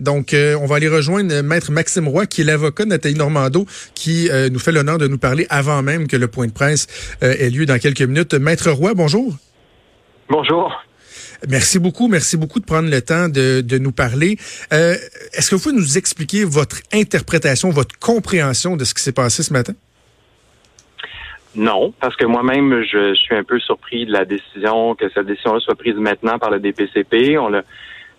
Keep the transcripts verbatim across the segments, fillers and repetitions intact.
Donc, euh, on va aller rejoindre Maître Maxime Roy, qui est l'avocat de Nathalie Normandeau, qui euh, nous fait l'honneur de nous parler avant même que le point de presse euh, ait lieu dans quelques minutes. Maître Roy, bonjour. Bonjour. Merci beaucoup, merci beaucoup de prendre le temps de, de nous parler. Euh, est-ce que vous pouvez nous expliquer votre interprétation, votre compréhension de ce qui s'est passé ce matin? Non, parce que moi-même, je, je suis un peu surpris de la décision, que cette décision-là soit prise maintenant par le D P C P. On l'a,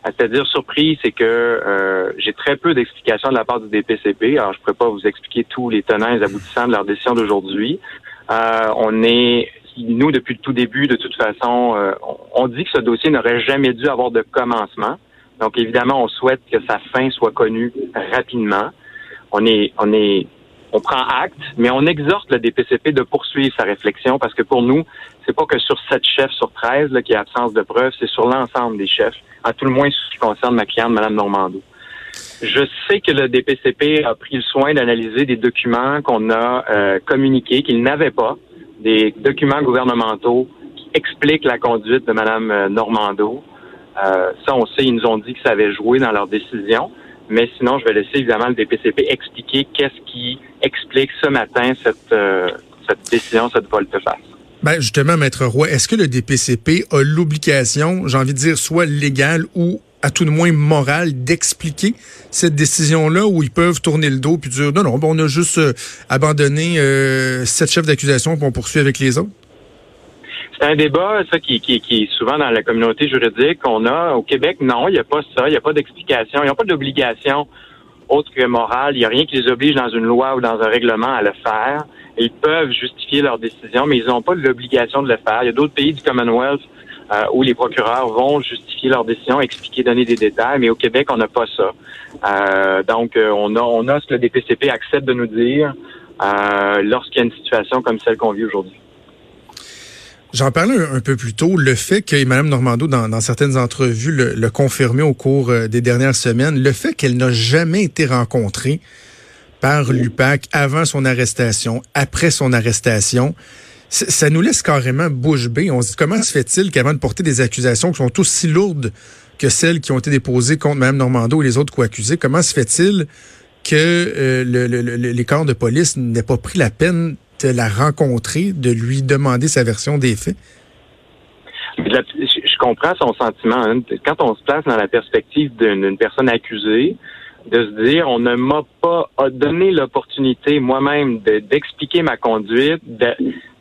c'est-à-dire surpris, c'est que euh, j'ai très peu d'explications de la part du D P C P. Alors, je ne pourrais pas vous expliquer tous les tenants et les aboutissants de leur décision d'aujourd'hui. Euh, on est... Nous, depuis le tout début, de toute façon, euh, on dit que ce dossier n'aurait jamais dû avoir de commencement. Donc, évidemment, on souhaite que sa fin soit connue rapidement. On est, on est, on prend acte, mais on exhorte le D P C P de poursuivre sa réflexion parce que pour nous, c'est pas que sur sept chefs sur treize qu'il y a absence de preuves, c'est sur l'ensemble des chefs, à tout le moins ce qui concerne ma cliente, Mme Normandeau. Je sais que le D P C P a pris le soin d'analyser des documents qu'on a euh, communiqués, qu'il n'avait pas. Des documents gouvernementaux qui expliquent la conduite de Mme Normandeau. Euh, ça, on sait, ils nous ont dit que ça avait joué dans leur décision. Mais sinon, je vais laisser évidemment le D P C P expliquer qu'est-ce qui explique ce matin cette, euh, cette décision, cette volte-face. Ben justement, Maître Roy, est-ce que le D P C P a l'obligation, j'ai envie de dire, soit légale ou à tout le moins morale, d'expliquer cette décision-là où ils peuvent tourner le dos puis dire non, non, on a juste euh, abandonné euh, sept chefs d'accusation qu'on poursuit avec les autres? C'est un débat, ça, qui, qui, qui est souvent dans la communauté juridique. On a au Québec, non, il n'y a pas ça, il n'y a pas d'explication, ils n'ont pas d'obligation autre que morale. Il n'y a rien qui les oblige dans une loi ou dans un règlement à le faire. Ils peuvent justifier leur décision, mais ils n'ont pas l'obligation de le faire. Il y a d'autres pays du Commonwealth Euh, où les procureurs vont justifier leur décision, expliquer, donner des détails, mais au Québec, on n'a pas ça. Euh, donc, euh, on a on a ce que le D P C P accepte de nous dire euh, lorsqu'il y a une situation comme celle qu'on vit aujourd'hui. J'en parlais un, un peu plus tôt, le fait que Mme Normandeau, dans, dans certaines entrevues, le, le confirmait au cours des dernières semaines, le fait qu'elle n'a jamais été rencontrée par l'U P A C avant son arrestation, après son arrestation, ça nous laisse carrément bouche bée. On se dit, comment se fait-il qu'avant de porter des accusations qui sont aussi lourdes que celles qui ont été déposées contre Mme Normandeau et les autres co-accusés, comment se fait-il que euh, le, le, le, les corps de police n'aient pas pris la peine de la rencontrer, de lui demander sa version des faits? Je comprends son sentiment. Hein. Quand on se place dans la perspective d'une d'une personne accusée, de se dire, on ne m'a pas donné l'opportunité moi-même de, d'expliquer ma conduite, de,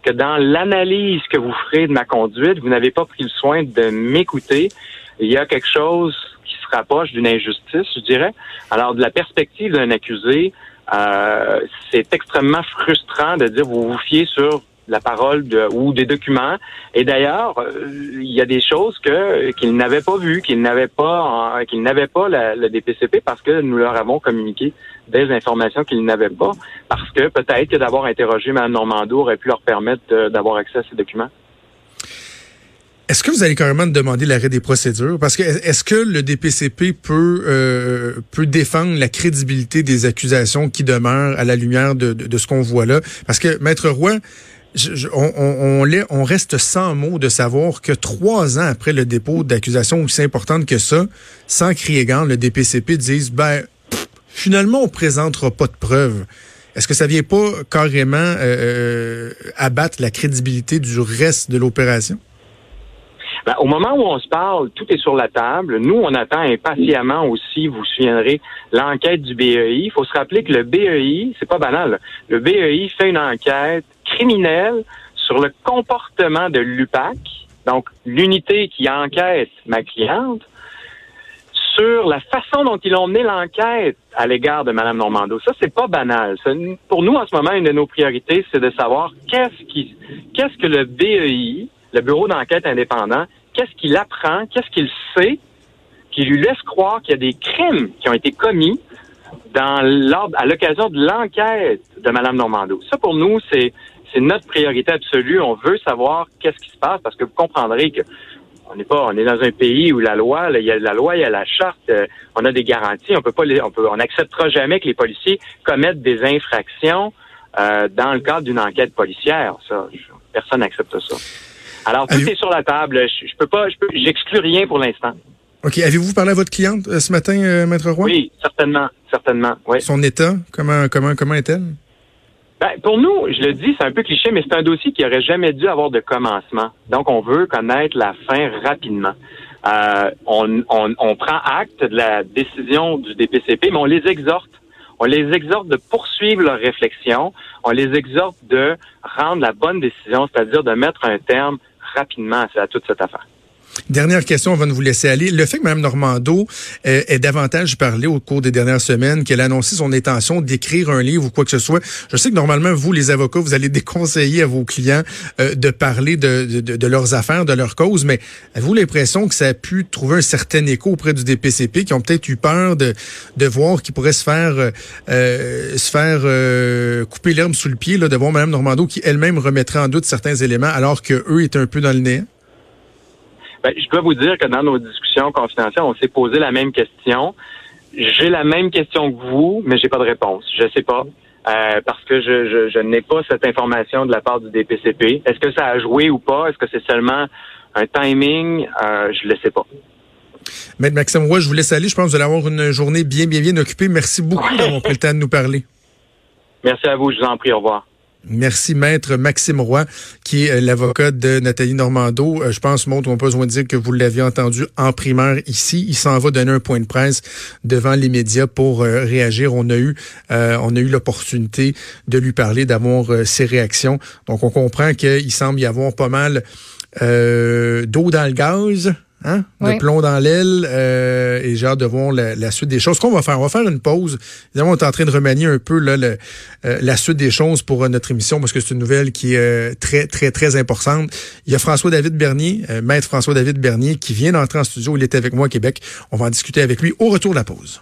que dans l'analyse que vous ferez de ma conduite, vous n'avez pas pris le soin de m'écouter. Il y a quelque chose qui se rapproche d'une injustice, je dirais. Alors, de la perspective d'un accusé, euh, c'est extrêmement frustrant de dire, vous vous fiez sur la parole de, ou des documents. Et d'ailleurs, il euh, y a des choses que qu'ils n'avaient pas vues, qu'ils n'avaient pas, hein, qu'ils n'avaient pas la, la D P C P parce que nous leur avons communiqué des informations qu'ils n'avaient pas, parce que peut-être que d'avoir interrogé Mme Normandeau aurait pu leur permettre de, d'avoir accès à ces documents. Est-ce que vous allez carrément demander l'arrêt des procédures? Parce que est-ce que le D P C P peut euh, peut défendre la crédibilité des accusations qui demeurent à la lumière de, de, de ce qu'on voit là? Parce que, Maître Roy, Je, je, on, on, on, on reste sans mots de savoir que trois ans après le dépôt d'accusations aussi importantes que ça, sans crier gare, le D P C P dise, ben, pff, finalement, on présentera pas de preuves. Est-ce que ça vient pas carrément euh, abattre la crédibilité du reste de l'opération? Ben, au moment où on se parle, tout est sur la table. Nous, on attend impatiemment aussi, vous vous souviendrez, l'enquête du B E I. Il faut se rappeler que le B E I, c'est pas banal, le B E I fait une enquête criminelle sur le comportement de l'U P A C, donc l'unité qui enquête ma cliente, sur la façon dont ils ont mené l'enquête à l'égard de Mme Normandeau. Ça, c'est pas banal. Ça, pour nous, en ce moment, une de nos priorités, c'est de savoir qu'est-ce qui, qu'est-ce que le B E I, le Bureau d'enquête indépendant, qu'est-ce qu'il apprend, qu'est-ce qu'il sait, qui lui laisse croire qu'il y a des crimes qui ont été commis dans l'ordre, à l'occasion de l'enquête de Mme Normandeau. Ça, pour nous, c'est c'est notre priorité absolue. On veut savoir qu'est-ce qui se passe parce que vous comprendrez que on n'est pas, on est dans un pays où la loi, il y a la loi, il y a la charte, euh, on a des garanties. On peut pas, les, on peut, on n'acceptera jamais que les policiers commettent des infractions euh, dans le cadre d'une enquête policière. Ça, personne n'accepte ça. Alors tout est sur la table. Je, je peux pas, je peux, j'exclus rien pour l'instant. OK. Avez-vous parlé à votre cliente euh, ce matin, euh, Maître Roy? Oui, certainement. Certainement, oui. Son état, comment, comment, comment est-elle? Ben, pour nous, je le dis, c'est un peu cliché, mais c'est un dossier qui n'aurait jamais dû avoir de commencement. Donc, on veut connaître la fin rapidement. Euh, on, on, on prend acte de la décision du D P C P, mais on les exhorte. On les exhorte de poursuivre leur réflexion. On les exhorte de rendre la bonne décision, c'est-à-dire de mettre un terme rapidement à toute cette affaire. Dernière question, on va vous laisser aller. Le fait que Mme Normandeau euh, ait davantage parlé au cours des dernières semaines, qu'elle a annoncé son intention d'écrire un livre ou quoi que ce soit, je sais que normalement, vous, les avocats, vous allez déconseiller à vos clients euh, de parler de, de, de leurs affaires, de leurs causes, mais avez-vous l'impression que ça a pu trouver un certain écho auprès du D P C P, qui ont peut-être eu peur de, de voir qu'ils pourraient se faire euh, se faire euh, couper l'herbe sous le pied, là, de voir Mme Normandeau qui elle-même remettrait en doute certains éléments alors qu'eux étaient un peu dans le néant? Ben, je dois vous dire que dans nos discussions confidentielles, on s'est posé la même question. J'ai la même question que vous, mais j'ai pas de réponse. Je sais pas, euh, parce que je, je, je n'ai pas cette information de la part du D P C P. Est-ce que ça a joué ou pas? Est-ce que c'est seulement un timing? Euh, je le sais pas. Maître Maxime Roy, je vous laisse aller. Je pense que vous allez avoir une journée bien, bien, bien occupée. Merci beaucoup d'avoir pris le temps de nous parler. Merci à vous. Je vous en prie. Au revoir. Merci, Maître Maxime Roy, qui est l'avocat de Nathalie Normandeau. Je pense, Maud, qu'on n'a pas besoin de dire que vous l'aviez entendu en primaire ici. Il s'en va donner un point de presse devant les médias pour euh, réagir. On a eu euh, on a eu l'opportunité de lui parler, d'avoir euh, ses réactions. Donc, on comprend qu'il semble y avoir pas mal euh, d'eau dans le gaz, hein, oui. de plomb dans l'aile, euh, et j'ai hâte de voir la, la suite des choses. Ce qu'on va faire, on va faire une pause. Évidemment, on est en train de remanier un peu là, le, euh, la suite des choses pour euh, notre émission, parce que c'est une nouvelle qui est euh, très, très, très importante. Il y a François-David Bernier, euh, Maître François-David Bernier, qui vient d'entrer en studio. Il était avec moi à Québec. On va en discuter avec lui au retour de la pause.